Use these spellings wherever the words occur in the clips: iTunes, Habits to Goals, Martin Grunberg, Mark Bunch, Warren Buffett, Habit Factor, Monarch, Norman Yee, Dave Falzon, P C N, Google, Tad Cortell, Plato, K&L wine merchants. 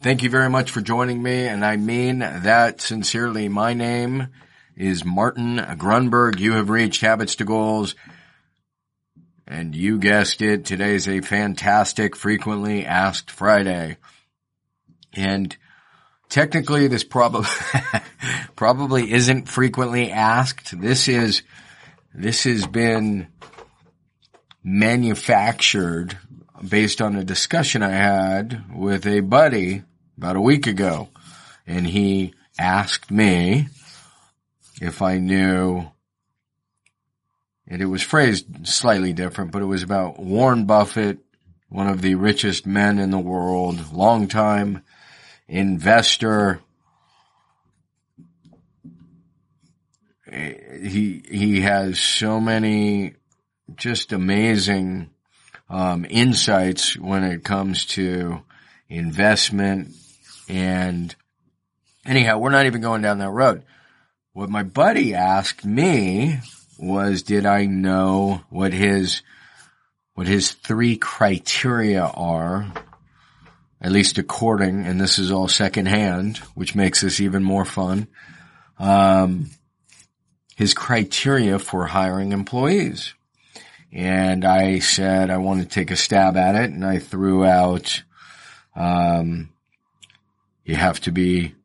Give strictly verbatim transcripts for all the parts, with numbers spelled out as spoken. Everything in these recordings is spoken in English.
Thank you very much for joining me, and I mean that sincerely. My name is Martin Grunberg. You have reached Habits to Goals, and you guessed it, today's a fantastic frequently asked Friday. And technically this probably probably isn't frequently asked. This is this has been manufactured based on a discussion I had with a buddy about a week ago, and he asked me if I knew, and it was phrased slightly different, but it was about Warren Buffett, one of the richest men in the world, longtime investor. He, he has so many just amazing Um, insights when it comes to investment. And anyhow, we're not even going down that road. What my buddy asked me was, did I know what his, what his three criteria are, at least according, and this is all secondhand, which makes this even more fun, um, his criteria for hiring employees. And I said I wanted to take a stab at it, and I threw out, um, you have to be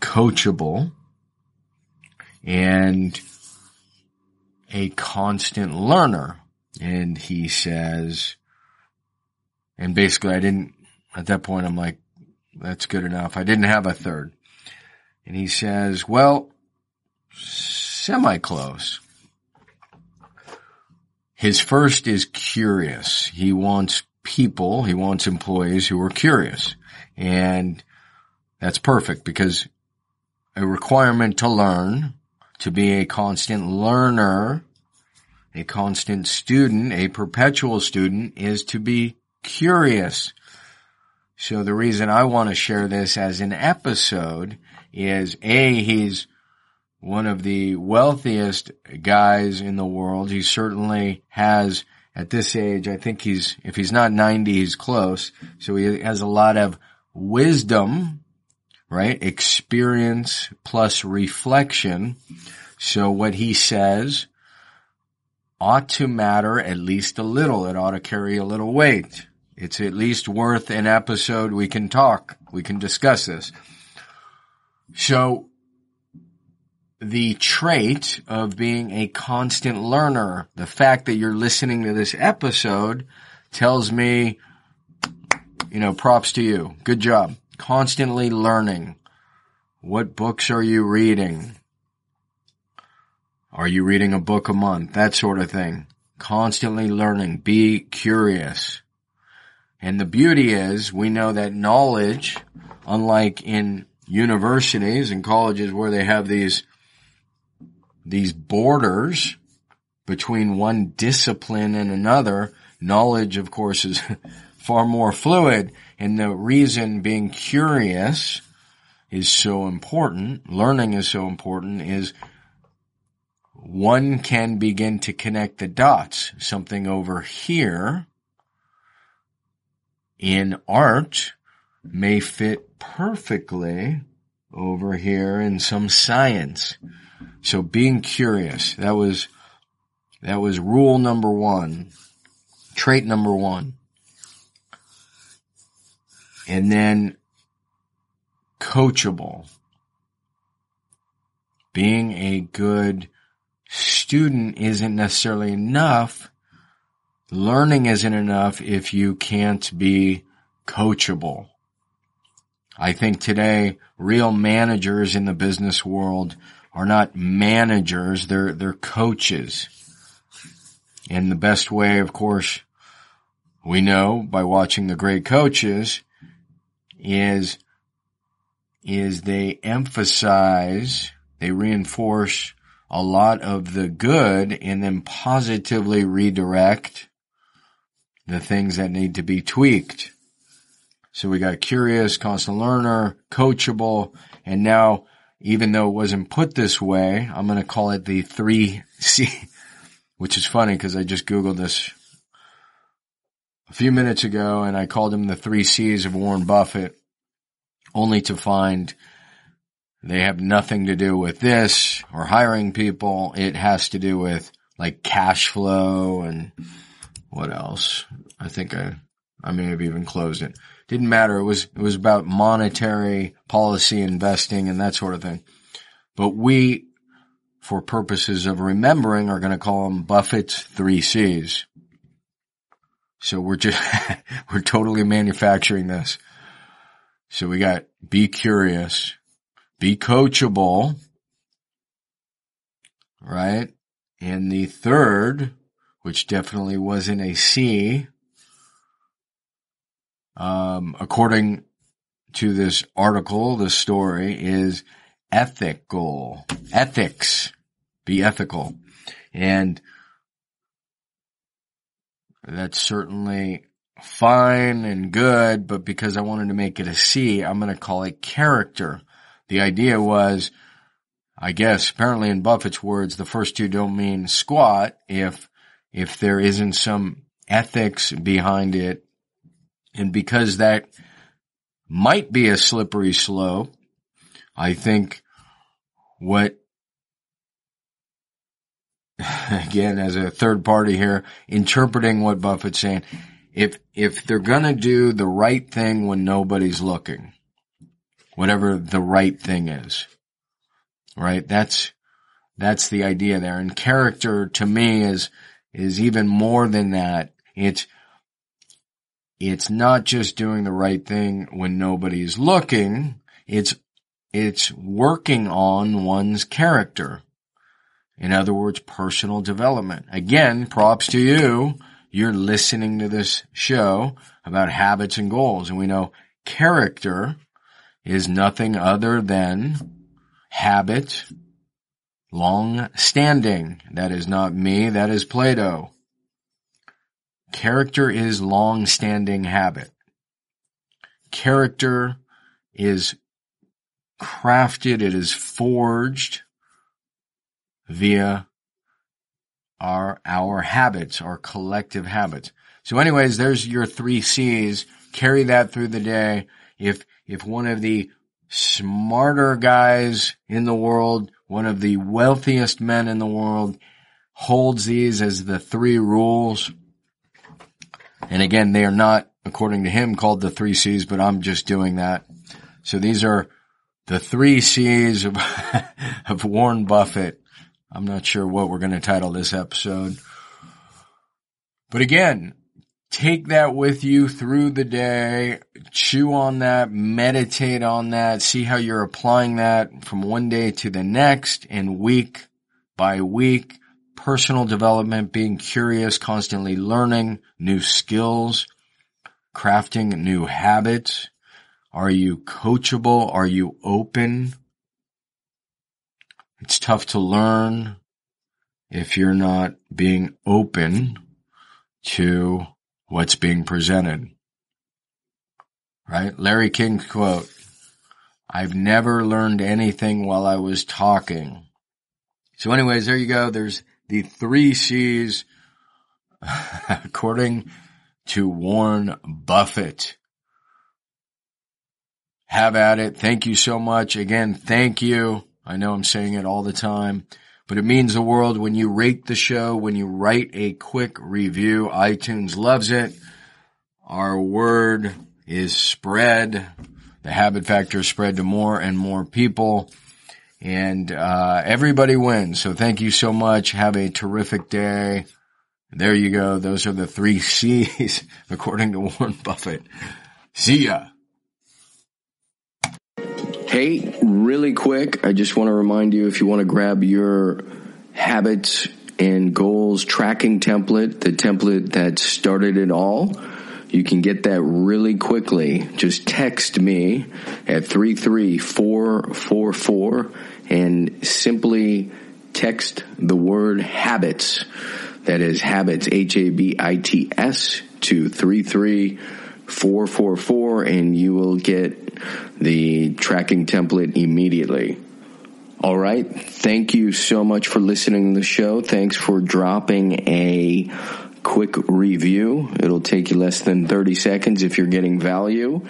coachable and a constant learner. And he says, and basically I didn't, at that point I'm like, that's good enough. I didn't have a third. And he says, well, semi-close. His first is curious. He wants people, he wants employees who are curious. And that's perfect, because a requirement to learn, to be a constant learner, a constant student, a perpetual student, is to be curious. So the reason I want to share this as an episode is, A, he's one of the wealthiest guys in the world. He certainly has, at this age, I think he's, if he's not ninety, he's close. So he has a lot of wisdom, right? Experience plus reflection. So what he says ought to matter at least a little. It ought to carry a little weight. It's at least worth an episode. We can talk. We can discuss this. So the trait of being a constant learner, the fact that you're listening to this episode tells me, you know, props to you. Good job. Constantly learning. What books are you reading? Are you reading a book a month? That sort of thing. Constantly learning. Be curious. And the beauty is, we know that knowledge, unlike in universities and colleges where they have these These borders between one discipline and another, knowledge, of course, is far more fluid. And the reason being curious is so important, learning is so important, is one can begin to connect the dots. Something over here in art may fit perfectly over here in some science. So being curious, that was, that was rule number one, trait number one. And then coachable, being a good student isn't necessarily enough. Learning isn't enough if you can't be coachable. I think today real managers in the business world are not managers, they're, they're coaches. And the best way, of course, we know by watching the great coaches, is is they emphasize, they reinforce a lot of the good and then positively redirect the things that need to be tweaked. So we got curious, constant learner, coachable, and now, even though it wasn't put this way, I'm going to call it the three C, which is funny because I just Googled this a few minutes ago and I called them the three C's of Warren Buffett, only to find they have nothing to do with this or hiring people. It has to do with like cash flow and what else? I think I, I may have even closed it. Didn't matter. It was, it was about monetary policy, investing, and that sort of thing. But we, for purposes of remembering, are going to call them Buffett's three C's. So we're just, we're totally manufacturing this. So we got be curious, be coachable, right? And the third, which definitely wasn't a C, um, according to this article, the story is ethical, ethics, be ethical. And that's certainly fine and good, but because I wanted to make it a C, I'm going to call it character. The idea was, I guess, apparently in Buffett's words, the first two don't mean squat if if there isn't some ethics behind it. And because that might be a slippery slope, I think what, again, as a third party here, interpreting what Buffett's saying, if if they're going to do the right thing when nobody's looking, whatever the right thing is, right? That's that's the idea there. And character to me is is even more than that. It's It's not just doing the right thing when nobody's looking. It's, it's working on one's character. In other words, personal development. Again, props to you. You're listening to this show about habits and goals. And we know character is nothing other than habit, long standing. That is not me. That is Plato. Character is long-standing habit. Character is crafted, it is forged via our, our habits, our collective habits. So anyways, there's your three C's. Carry that through the day. If, if one of the smarter guys in the world, one of the wealthiest men in the world holds these as the three rules, and again, they are not, according to him, called the three C's, but I'm just doing that. So these are the three C's of, of Warren Buffett. I'm not sure what we're going to title this episode. But again, take that with you through the day. Chew on that. Meditate on that. See how you're applying that from one day to the next and week by week. Personal development, being curious, constantly learning new skills, crafting new habits. Are you coachable? Are you open? It's tough to learn if you're not being open to what's being presented. Right? Larry King's quote, "I've never learned anything while I was talking." So anyways, there you go. There's the three C's, according to Warren Buffett. Have at it. Thank you so much. Again, thank you. I know I'm saying it all the time, but it means the world when you rate the show, when you write a quick review. iTunes loves it. Our word is spread. The Habit Factor is spread to more and more people. And uh everybody wins. So thank you so much. Have a terrific day. There you go. Those are the three C's, according to Warren Buffett. See ya. Hey, really quick, I just want to remind you, if you want to grab your Habits and Goals tracking template, the template that started it all, You can get that really quickly. Just text me at three three four four four and simply text the word habits. That is habits, H A B I T S, to three three four four four, and you will get the tracking template immediately. All right. Thank you so much for listening to the show. Thanks for dropping a quick review. It'll take you less than thirty seconds if you're getting value.